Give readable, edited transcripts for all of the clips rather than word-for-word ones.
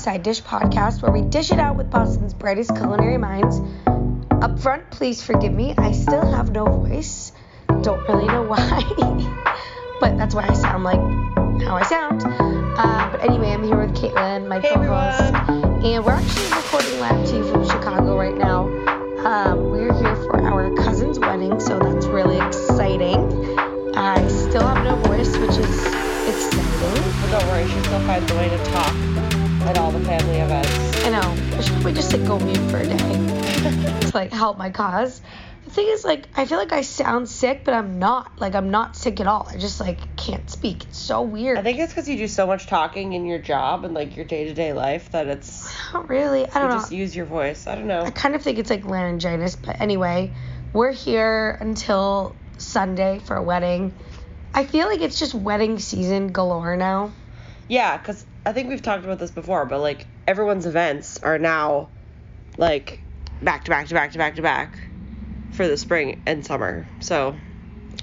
Side Dish podcast, where we dish it out with Boston's brightest culinary minds. Up front, please forgive me, I still have no voice. Don't really know why, but that's why I sound like how I sound. But anyway, I'm here with Caitlin, my co-host, and we're actually recording live to you from Chicago right now. We're here for our cousin's wedding, so that's really exciting. I still have no voice, which is exciting. But don't worry, she still finds a way to talk at all the family events. I know. I should probably just like go mute for a day to like help my cause. The thing is, like, I feel like I sound sick, but I'm not. Like, I'm not sick at all. I just like can't speak. It's so weird. I think it's because you do so much talking in your job and like your day-to-day life that it's not really. I don't know. Just use your voice. I don't know. I kind of think it's like laryngitis, but anyway, we're here until Sunday for a wedding. I feel like it's just wedding season galore now. Yeah, because I think we've talked about this before, but like everyone's events are now like back to back to back to back to back for the spring and summer. So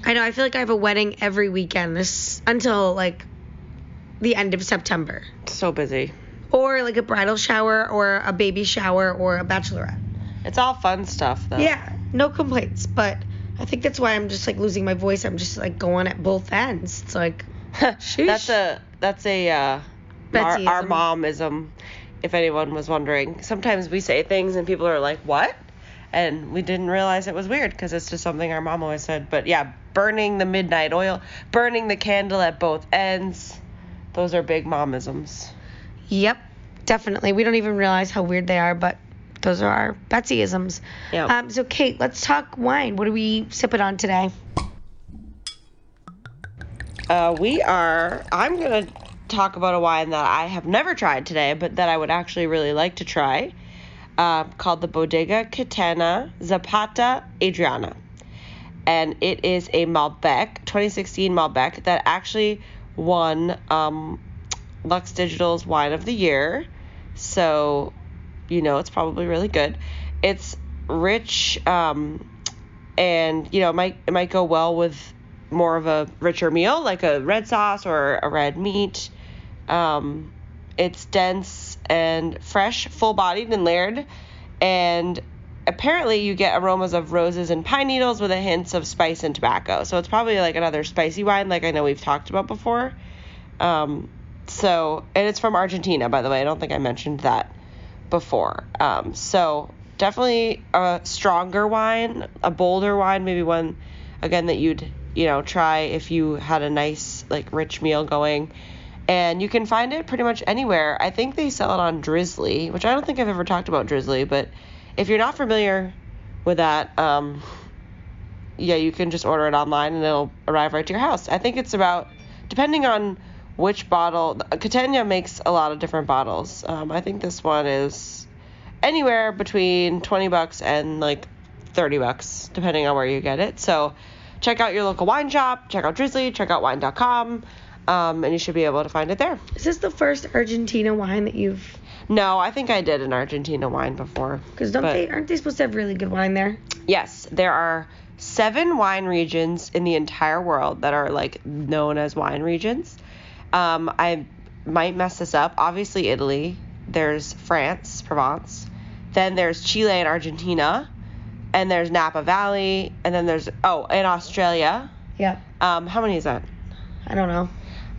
I know, I feel like I have a wedding every weekend this until like the end of September. So busy. Or like a bridal shower or a baby shower or a bachelorette. It's all fun stuff though. Yeah, no complaints, but I think that's why I'm just like losing my voice. I'm just like going at both ends. It's like, sheesh. That's our momism, if anyone was wondering. Sometimes we say things and people are like, what? And we didn't realize it was weird because it's just something our mom always said. But yeah, burning the midnight oil, burning the candle at both ends. Those are big momisms. Yep, definitely. We don't even realize how weird they are, but those are our Betsyisms. Yeah. So, Kate, let's talk wine. What are we sipping on today? I'm going to talk about a wine that I have never tried today, but that I would actually really like to try, called the Bodega Catena Zapata Adriana. And it is a Malbec, 2016 Malbec, that actually won Lux Digital's Wine of the Year. So, you know, it's probably really good. It's rich, and, you know, it might go well with more of a richer meal, like a red sauce or a red meat. It's dense and fresh, full-bodied and layered. And apparently you get aromas of roses and pine needles with a hint of spice and tobacco. So it's probably like another spicy wine like I know we've talked about before. And it's from Argentina, by the way. I don't think I mentioned that before. So definitely a stronger wine, a bolder wine, maybe one again that you'd, you know, try if you had a nice like rich meal going. And you can find it pretty much anywhere. I think they sell it on Drizzly, which I don't think I've ever talked about Drizzly, but if you're not familiar with that, you can just order it online and it'll arrive right to your house. I think it's about, depending on which bottle, Catena makes a lot of different bottles. I think this one is anywhere between $20 and like $30, depending on where you get it. So check out your local wine shop, check out Drizzly, check out wine.com, and you should be able to find it there. Is this the first Argentina wine that you've... No, I think I did an Argentina wine before. Because aren't they supposed to have really good wine there? Yes, there are 7 wine regions in the entire world that are like known as wine regions. I might mess this up. Obviously, Italy. There's Provence. Then there's Chile and Argentina. And there's Napa Valley. And then there's, in Australia. Yeah. How many is that? I don't know.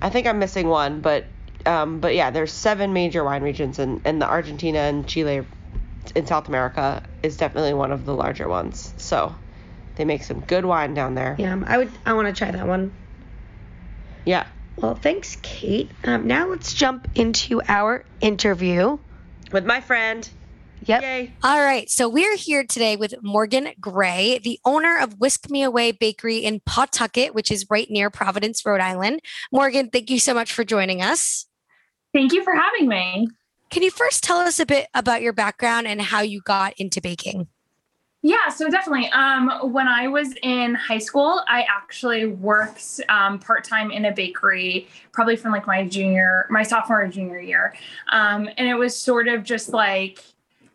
I think I'm missing one. But yeah, there's 7 major wine regions. And the Argentina and Chile in South America is definitely one of the larger ones. So they make some good wine down there. Yeah, I want to try that one. Yeah. Well, thanks, Kate. Now let's jump into our interview with my friend. Yep. Yay. All right. So we're here today with Morgan Gray, the owner of Whisk Me Away Bakery in Pawtucket, which is right near Providence, Rhode Island. Morgan, thank you so much for joining us. Thank you for having me. Can you first tell us a bit about your background and how you got into baking? Yeah, so definitely. When I was in high school, I actually worked part-time in a bakery, probably from like my sophomore or junior year. And it was sort of just like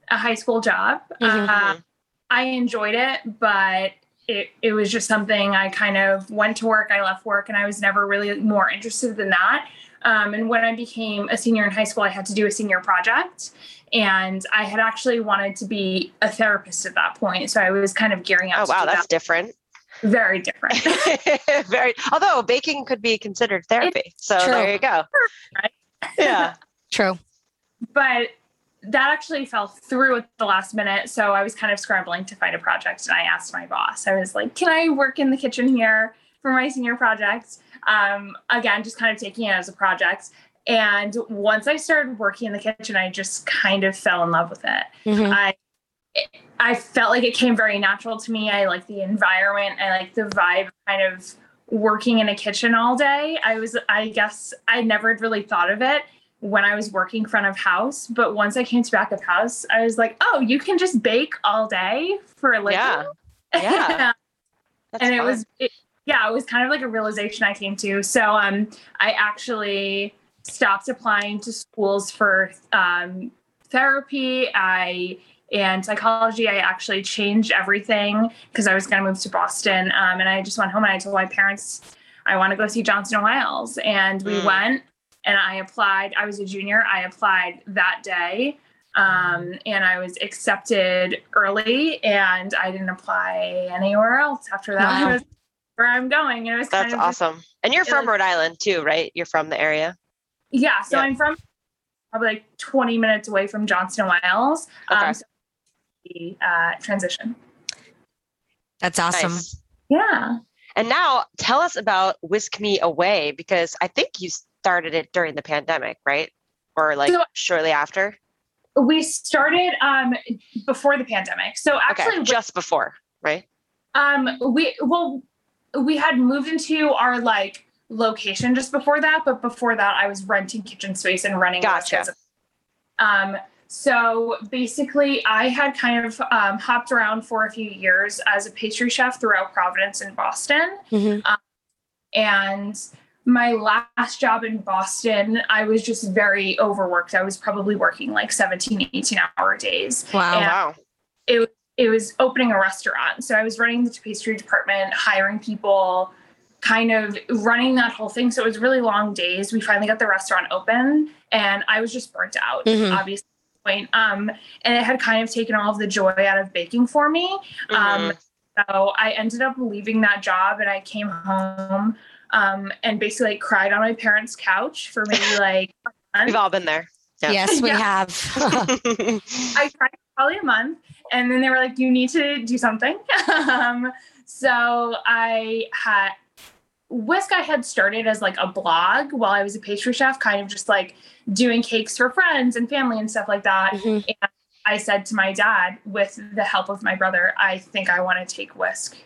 a high school job. Mm-hmm. I enjoyed it, but it was just something I kind of went to work, I left work, and I was never really more interested than that. And when I became a senior in high school, I had to do a senior project. And I had actually wanted to be a therapist at that point. So I was kind of gearing up. Oh, wow. That's different. Very different. Very. Although baking could be considered therapy. It's so true. There you go. Right? Yeah. True. But that actually fell through at the last minute. So I was kind of scrambling to find a project. And I asked my boss, I was like, can I work in the kitchen here for my senior project? Again, just kind of taking it as a project. And once I started working in the kitchen, I just kind of fell in love with it. Mm-hmm. I felt like it came very natural to me. I like the environment. I like the vibe kind of working in a kitchen all day. I guess I never really thought of it when I was working front of house, but once I came to back of house, I was like, oh, you can just bake all day for a living. Yeah. And it was kind of like a realization I came to. So, I actually stopped applying to schools for, therapy. And psychology, I actually changed everything because I was going to move to Boston. And I just went home and I told my parents, I want to go see Johnson & Wales. And we went and I applied. I was a junior. I applied that day. And I was accepted early and I didn't apply anywhere else after that. Wow. I was where I'm going. And it was That's kind of awesome. And you're from Rhode Island too, right? You're from the area. Yeah. So I'm from probably like 20 minutes away from Johnson & Wales. Okay. So transition. That's awesome. Nice. Yeah. And now tell us about Whisk Me Away, because I think you started it during the pandemic, right? Or like shortly after? We started before the pandemic. So actually just before, right? We had moved into our like location just before that, but before that I was renting kitchen space and running. Gotcha. So basically I had kind of hopped around for a few years as a pastry chef throughout Providence and Boston. Mm-hmm. And my last job in Boston, I was just very overworked. I was probably working like 17, 18 hour days. Wow. It was opening a restaurant. So I was running the pastry department, hiring people, kind of running that whole thing. So it was really long days. We finally got the restaurant open and I was just burnt out, obviously. And it had kind of taken all of the joy out of baking for me. So I ended up leaving that job and I came home and basically like, cried on my parents' couch for maybe like a month. We've all been there. Yeah. Yes, we have. I cried probably a month and then they were like, you need to do something. So I had started as like a blog while I was a pastry chef, kind of just like doing cakes for friends and family and stuff like that. Mm-hmm. And I said to my dad, with the help of my brother, I think I want to take Whisk.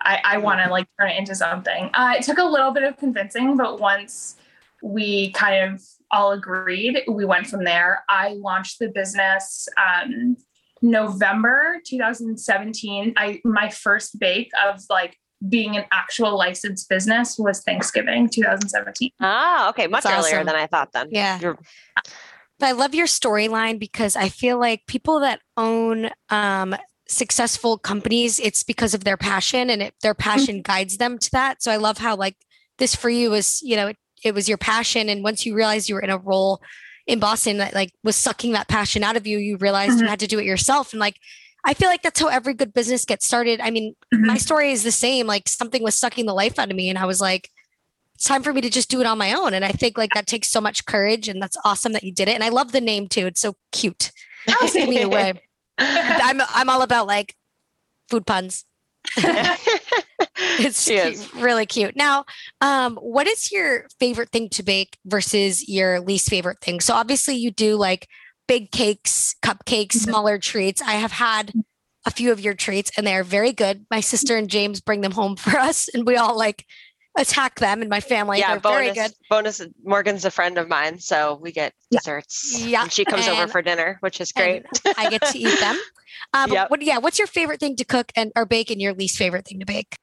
I want to like turn it into something. It took a little bit of convincing, but once we kind of all agreed, we went from there. I launched the business, November, 2017. My first bake of like being an actual licensed business was Thanksgiving 2017. Ah, okay. Much That's earlier awesome. Than I thought then. Yeah. But I love your storyline because I feel like people that own successful companies, it's because of their passion and their passion guides them to that. So I love how like this for you was, you know, it was your passion. And once you realized you were in a role in Boston that like was sucking that passion out of you, you realized you had to do it yourself. And like, I feel like that's how every good business gets started. I mean, my story is the same. Like something was sucking the life out of me and I was like, it's time for me to just do it on my own. And I think like that takes so much courage and that's awesome that you did it. And I love the name too. It's so cute. Whisk Me Away. I'm all about like food puns. It's cute, really cute. Now, what is your favorite thing to bake versus your least favorite thing? So obviously you do like big cakes, cupcakes, smaller treats. I have had a few of your treats and they are very good. My sister and James bring them home for us and we all like attack them and my family. Yeah, bonus, very good. Bonus. Morgan's a friend of mine. So we get desserts. Yeah. And she comes over for dinner, which is great. I get to eat them. What's your favorite thing to cook or bake and your least favorite thing to bake?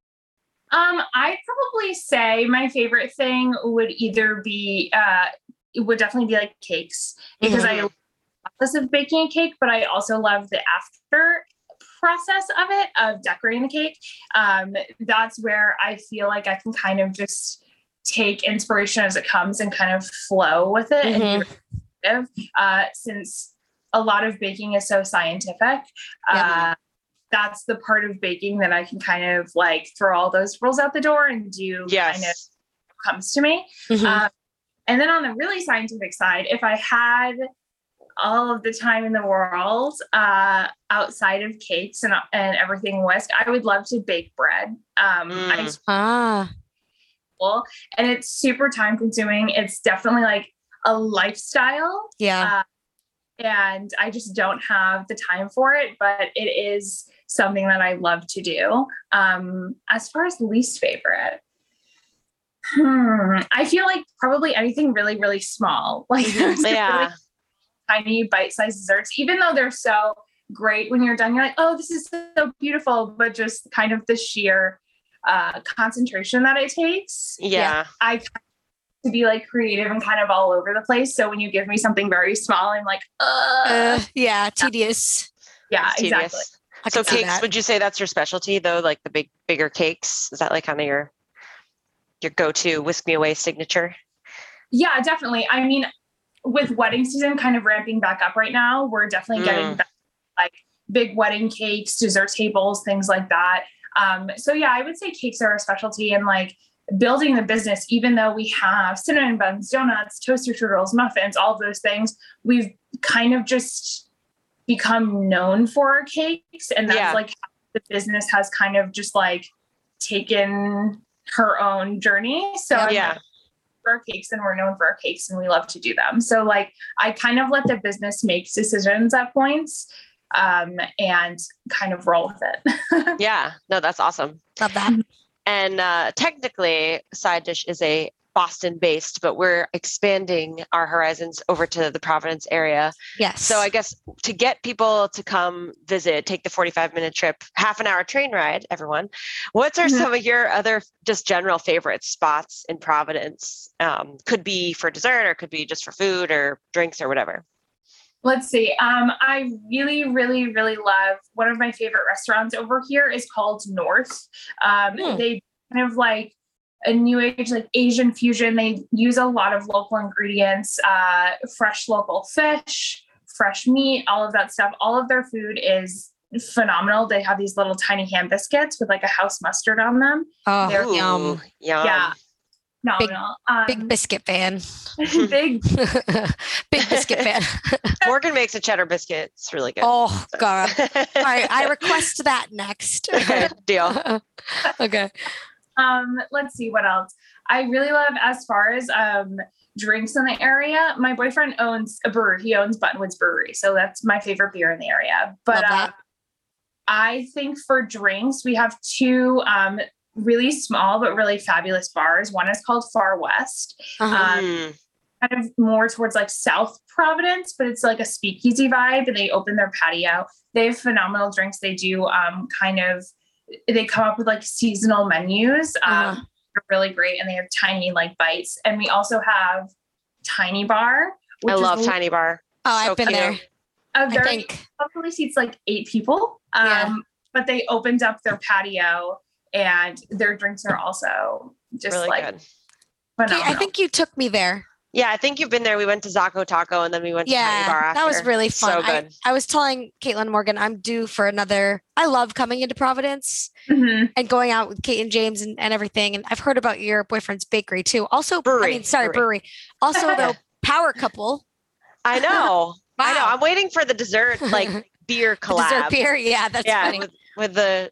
I'd probably say my favorite thing would definitely be like cakes because I process of baking a cake, but I also love the after process of it, of decorating the cake. That's where I feel like I can kind of just take inspiration as it comes and kind of flow with it. Mm-hmm. And be creative, since a lot of baking is so scientific. Yeah. That's the part of baking that I can kind of like throw all those rules out the door and do kind of what comes to me. Mm-hmm. And then on the really scientific side, if I had all of the time in the world, outside of cakes and everything whisk, I would love to bake bread. And it's super time consuming. It's definitely like a lifestyle. Yeah. And I just don't have the time for it, but it is something that I love to do. As far as least favorite, I feel like probably anything really, really small, like really tiny bite-sized desserts, even though they're so great when you're done, you're like, oh, this is so beautiful, but just kind of the sheer concentration that it takes. Yeah. I to be like creative and kind of all over the place. So when you give me something very small, I'm like, tedious. Yeah, it's exactly. So cakes, would you say that's your specialty though? Like the bigger cakes? Is that like kind of your go-to Whisk Me Away signature? Yeah, definitely. I mean, with wedding season kind of ramping back up right now, we're definitely getting back, like big wedding cakes, dessert tables, things like that. So yeah, I would say cakes are a specialty, and like building the business, even though we have cinnamon buns, donuts, toaster strudels, muffins, all of those things, we've kind of just become known for our cakes. And that's like how the business has kind of just like taken her own journey. So for our cakes, and we're known for our cakes, and we love to do them. So like, I kind of let the business make decisions at points, and kind of roll with it. Yeah, no, that's awesome. Love that. And technically, Side Dish is a Boston-based, but we're expanding our horizons over to the Providence area. Yes. So I guess to get people to come visit, take the 45-minute trip, half an hour train ride, everyone, what are some of your other just general favorite spots in Providence? Could be for dessert, or could be just for food or drinks or whatever. Let's see. I really, really, really love, one of my favorite restaurants over here is called North. They kind of like a new age, like Asian fusion. They use a lot of local ingredients, fresh local fish, fresh meat, all of that stuff. All of their food is phenomenal. They have these little tiny ham biscuits with like a house mustard on them. Oh, they're yum. Yeah. Phenomenal. Big biscuit fan. Big biscuit fan. Morgan makes a cheddar biscuit. It's really good. Oh, God. All right. I request that next. Okay, deal. Okay. Let's see what else. I really love, as far as drinks in the area, my boyfriend owns a brewery. He owns Buttonwoods Brewery. So that's my favorite beer in the area. But I think for drinks, we have two really small but really fabulous bars. One is called Far West, kind of more towards like South Providence, but it's like a speakeasy vibe, and they open their patio. They have phenomenal drinks. They do they come up with like seasonal menus. They're really great, and they have tiny like bites. And we also have Tiny Bar. I love Tiny Bar. Oh, so I've been there. Probably seats like 8 people. But they opened up their patio, and their drinks are also just really good. Phenomenal. I think you took me there. Yeah, I think you've been there. We went to Zacco Taco, and then we went to Tiny Bar after. That was really fun. So good. I was telling Caitlin and Morgan, I'm due for another. I love coming into Providence and going out with Kate and James and everything. And I've heard about your boyfriend's bakery too. Also, brewery. Also, the power couple. I know. Wow. I know. I'm waiting for the dessert, like beer collab. Dessert beer. Yeah, that's funny. With the...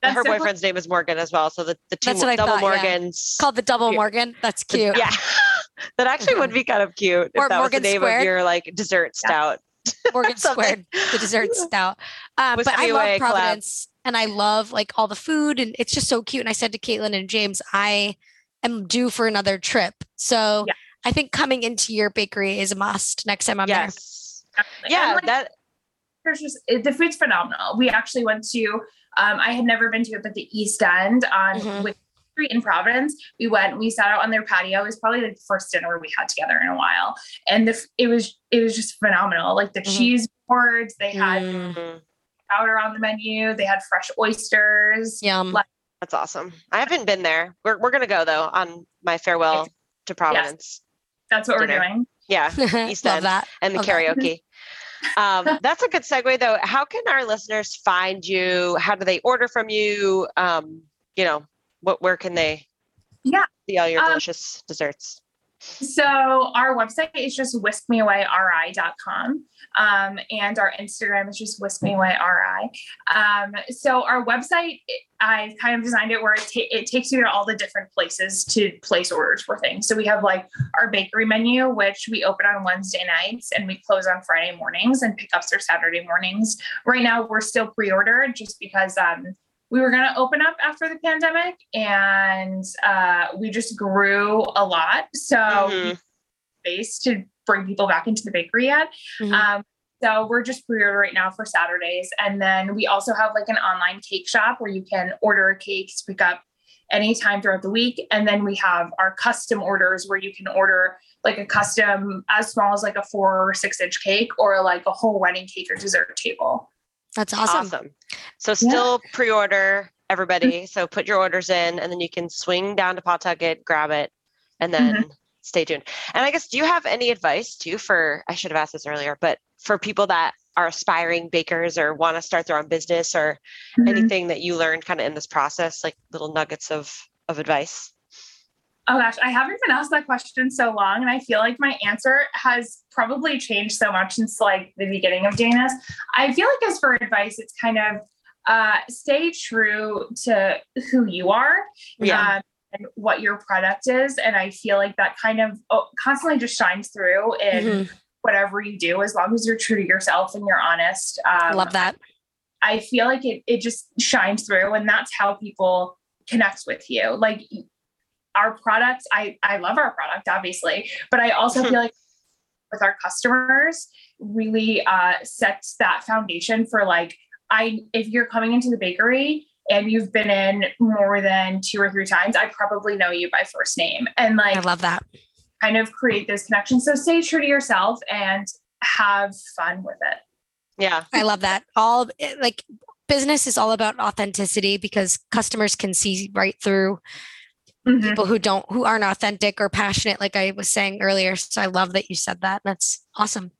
That's her boyfriend's name is Morgan as well. So the two double Morgans. Called the double Morgan. That's cute. Yeah. That actually would be kind of cute if that was the name of your like dessert stout. Morgan Squared, the dessert stout. But I love Providence and I love like all the food, and it's just so cute. And I said to Caitlin and James, I am due for another trip. So I think coming into your bakery is a must next time I'm there. Yeah. The food's phenomenal. We actually went to, I had never been to it, but the East End on Whiskey Street in Providence. We sat out on their patio. It was probably the first dinner we had together in a while. And it was just phenomenal. Like the cheese boards, they had powder on the menu. They had fresh oysters. Yum. Like That's awesome. I haven't been there. We're going to go though on my farewell to Providence. Yes. That's what dinner. We're doing. Yeah. East End and the karaoke. That's a good segue though. How can our listeners find you? How do they order from you? Where can they see all your delicious desserts? So our website is just whiskmeawayri.com. And our Instagram is just whiskmeawayri. So our website, I've kind of designed it where it takes you to all the different places to place orders for things. So we have like our bakery menu, which we open on Wednesday nights and we close on Friday mornings, and pickups are Saturday mornings. Right now we're still pre-ordered just because, we were going to open up after the pandemic and we just grew a lot. So space to bring people back into the bakery yet. Mm-hmm. So we're just pre-order right now for Saturdays. And then we also have like an online cake shop where you can order cakes, pick up anytime throughout the week. And then we have our custom orders where you can order like a custom as small as like a 4 or 6 inch cake or like a whole wedding cake or dessert table. That's awesome. So still pre-order everybody. So put your orders in and then you can swing down to Pawtucket, grab it, and then stay tuned. And I guess, do you have any advice too for, I should have asked this earlier, but for people that are aspiring bakers or want to start their own business or anything that you learned kind of in this process, like little nuggets of advice? Oh gosh, I haven't been asked that question in so long. And I feel like my answer has probably changed so much since like the beginning of doing this. I feel like as for advice, it's kind of stay true to who you are and what your product is. And I feel like that kind of constantly just shines through in whatever you do, as long as you're true to yourself and you're honest. Love that. I feel like it just shines through, and that's how people connect with you. Like, our products, I love our product, obviously, but I also feel like with our customers really sets that foundation for like, if you're coming into the bakery and you've been in more than 2 or 3 times, I probably know you by first name. And like, I love that. Kind of create those connections. So stay true to yourself and have fun with it. Yeah. I love that. All like business is all about authenticity because customers can see right through people who aren't authentic or passionate, like I was saying earlier. So I love that you said that. That's awesome.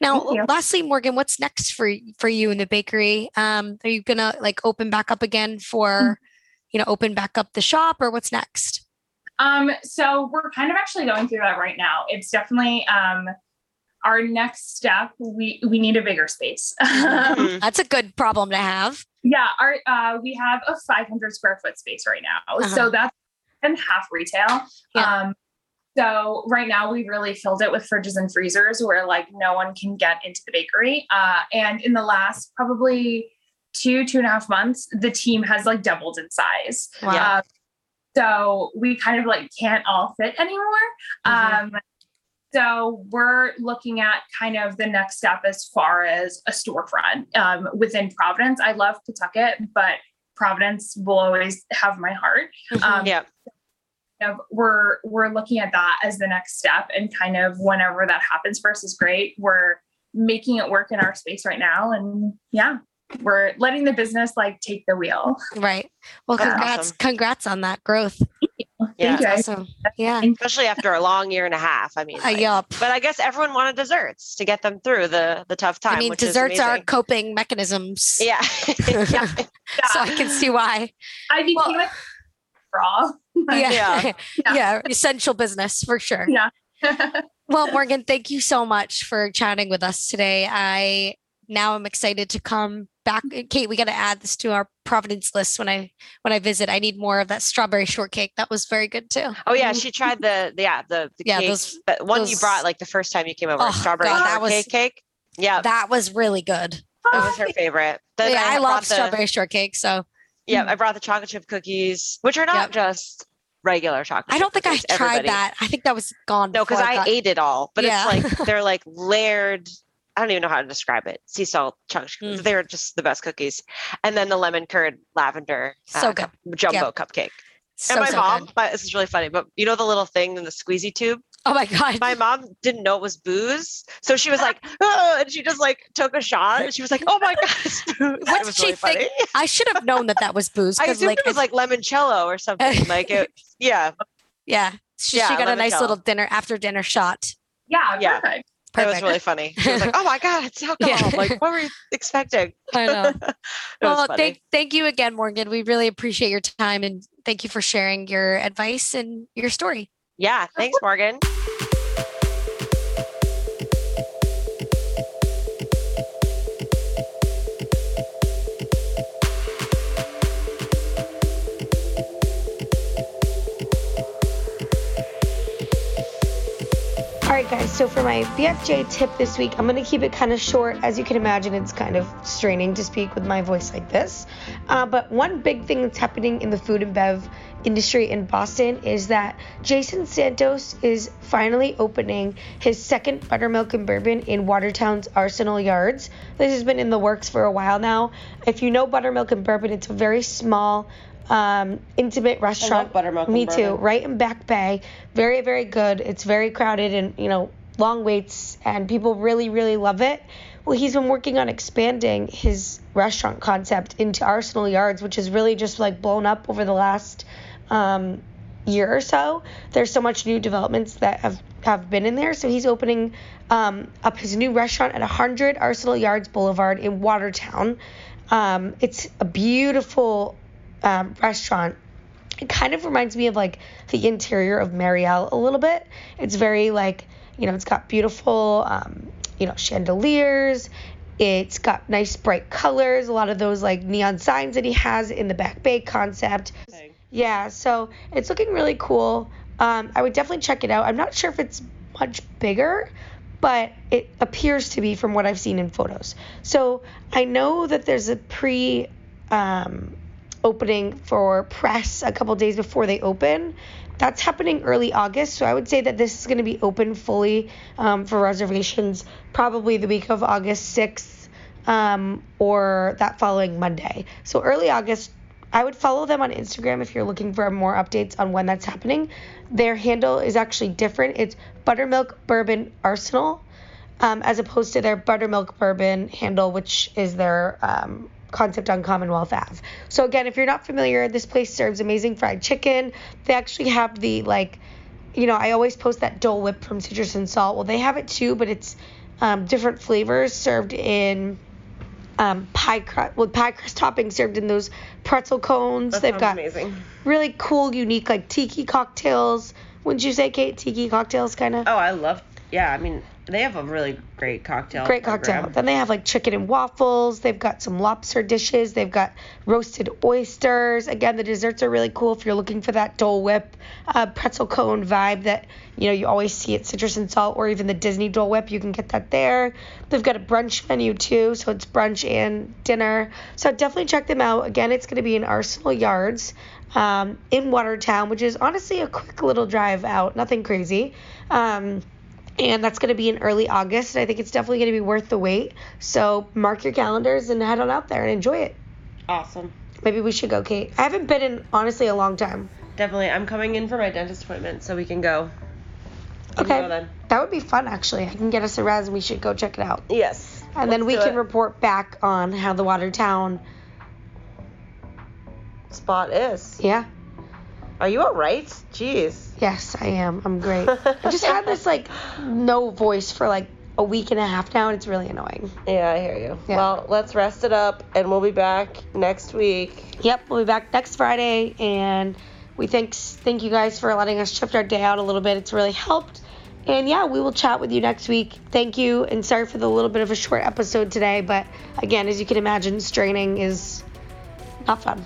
Now, lastly, Morgan, what's next for you in the bakery? Are you going to like open back up again open back up the shop, or what's next? So we're kind of actually going through that right now. It's definitely, our next step. We need a bigger space. That's a good problem to have. Yeah. We have a 500 square foot space right now. So that's, and half retail. So right now we really filled it with fridges and freezers where like no one can get into the bakery. And in the last probably 2.5 months, the team has like doubled in size. Wow. So we kind of like can't all fit anymore. So we're looking at kind of the next step as far as a storefront within Providence. I love Pawtucket, but Providence will always have my heart. We're looking at that as the next step, and kind of whenever that happens for us is great. We're making it work in our space right now, and we're letting the business like take the wheel. Right. Well, congrats on that growth. Awesome. Especially after a long 1.5 years. I mean, but I guess everyone wanted desserts to get them through the tough time. I mean, desserts are coping mechanisms. So I can see why. I became a raw. Essential business for sure. Yeah. Well, Morgan, thank you so much for chatting with us today. Now I'm excited to come back. Kate, we got to add this to our Providence list when I visit. I need more of that strawberry shortcake. That was very good too. Oh yeah, she tried the cake. That one you brought like the first time you came over. Strawberry shortcake cake. Yeah, that was really good. That was her favorite. I love strawberry shortcake. So I brought the chocolate chip cookies, which are not just regular chocolate. I don't think I tried that. I think that was gone. No, because I ate it all. But it's like they're like layered. I don't even know how to describe it. Sea salt chunks. They're just the best cookies. And then the lemon curd lavender jumbo cupcake. So, and my mom, this is really funny, but you know, the little thing in the squeezy tube? Oh my God. My mom didn't know it was booze. So she was like, oh, and she just like took a shot and she was like, oh my gosh. What did she really think? Funny. I should have known that was booze. I assumed it was like limoncello or something. Like it. Yeah. Yeah. She got limoncello. A nice little dinner after dinner shot. Yeah. Yeah. Perfect. It was really funny. She was like, oh my God, it's alcohol. Yeah. Like, what were you expecting? I know. Well, thank you again, Morgan. We really appreciate your time and thank you for sharing your advice and your story. Yeah. Thanks, Morgan. All right, guys. So for my BFJ tip this week, I'm going to keep it kind of short. As you can imagine, it's kind of straining to speak with my voice like this. But one big thing that's happening in the food and bev industry in Boston is that Jason Santos is finally opening his second Buttermilk and Bourbon in Watertown's Arsenal Yards. This has been in the works for a while now. If you know Buttermilk and Bourbon, it's a very small intimate restaurant. I love Buttermilk and Bourbon. Me too. Right in Back Bay. Very, very good. It's very crowded and, you know, long waits, and people really, really love it. Well, he's been working on expanding his restaurant concept into Arsenal Yards, which has really just like blown up over the last year or so. There's so much new developments that have been in there. So he's opening up his new restaurant at 100 Arsenal Yards Boulevard in Watertown. It's a beautiful restaurant. It kind of reminds me of like the interior of Marielle a little bit. It's very like, you know, it's got beautiful, you know, chandeliers. It's got nice bright colors, a lot of those like neon signs that he has in the Back Bay concept. Okay. Yeah. So it's looking really cool. I would definitely check it out. I'm not sure if it's much bigger, but it appears to be from what I've seen in photos. So I know that there's a opening for press a couple days before they open. That's happening early August, so I would say that this is going to be open fully for reservations probably the week of August 6th or that following Monday. So early August, I would follow them on Instagram if you're looking for more updates on when that's happening. Their handle is actually different. It's Buttermilk Bourbon Arsenal as opposed to their Buttermilk Bourbon handle, which is their concept on Commonwealth Ave. So again, if you're not familiar, this place serves amazing fried chicken. They actually have the, like, you know, I always post that Dole Whip from Citrus and Salt. Well, they have it too, but it's different flavors served in pie crust toppings, served in those pretzel cones. They've got amazing, really cool, unique, like tiki cocktails. Wouldn't you say, Kate? Tiki cocktails, kind of. Oh, I love. Yeah, I mean, they have a really great cocktail. Great cocktail. Program. Then they have like chicken and waffles. They've got some lobster dishes. They've got roasted oysters. Again, the desserts are really cool if you're looking for that Dole Whip pretzel cone vibe that, you know, you always see at Citrus and Salt, or even the Disney Dole Whip. You can get that there. They've got a brunch menu too, so it's brunch and dinner. So definitely check them out. Again, it's going to be in Arsenal Yards in Watertown, which is honestly a quick little drive out. Nothing crazy. And that's going to be in early August. And I think it's definitely going to be worth the wait. So mark your calendars and head on out there and enjoy it. Awesome. Maybe we should go, Kate. I haven't been in, honestly, a long time. Definitely. I'm coming in for my dentist appointment, so we can go. Okay. Go then. That would be fun, actually. I can get us a res and we should go check it out. Yes. And then we can report back on how the Watertown spot is. Yeah. Are you all right? Jeez. Yes, I am. I'm great. I just had this, like, no voice for, like, a week and a half now, and it's really annoying. Yeah, I hear you. Yeah. Well, let's rest it up, and we'll be back next week. Yep, we'll be back next Friday, and we thank you guys for letting us shift our day out a little bit. It's really helped. And, yeah, we will chat with you next week. Thank you, and sorry for the little bit of a short episode today, but, again, as you can imagine, straining is not fun.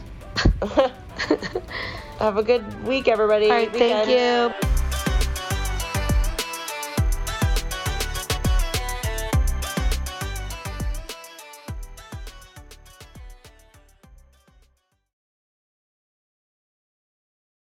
Have a good week, everybody. All right, thank you.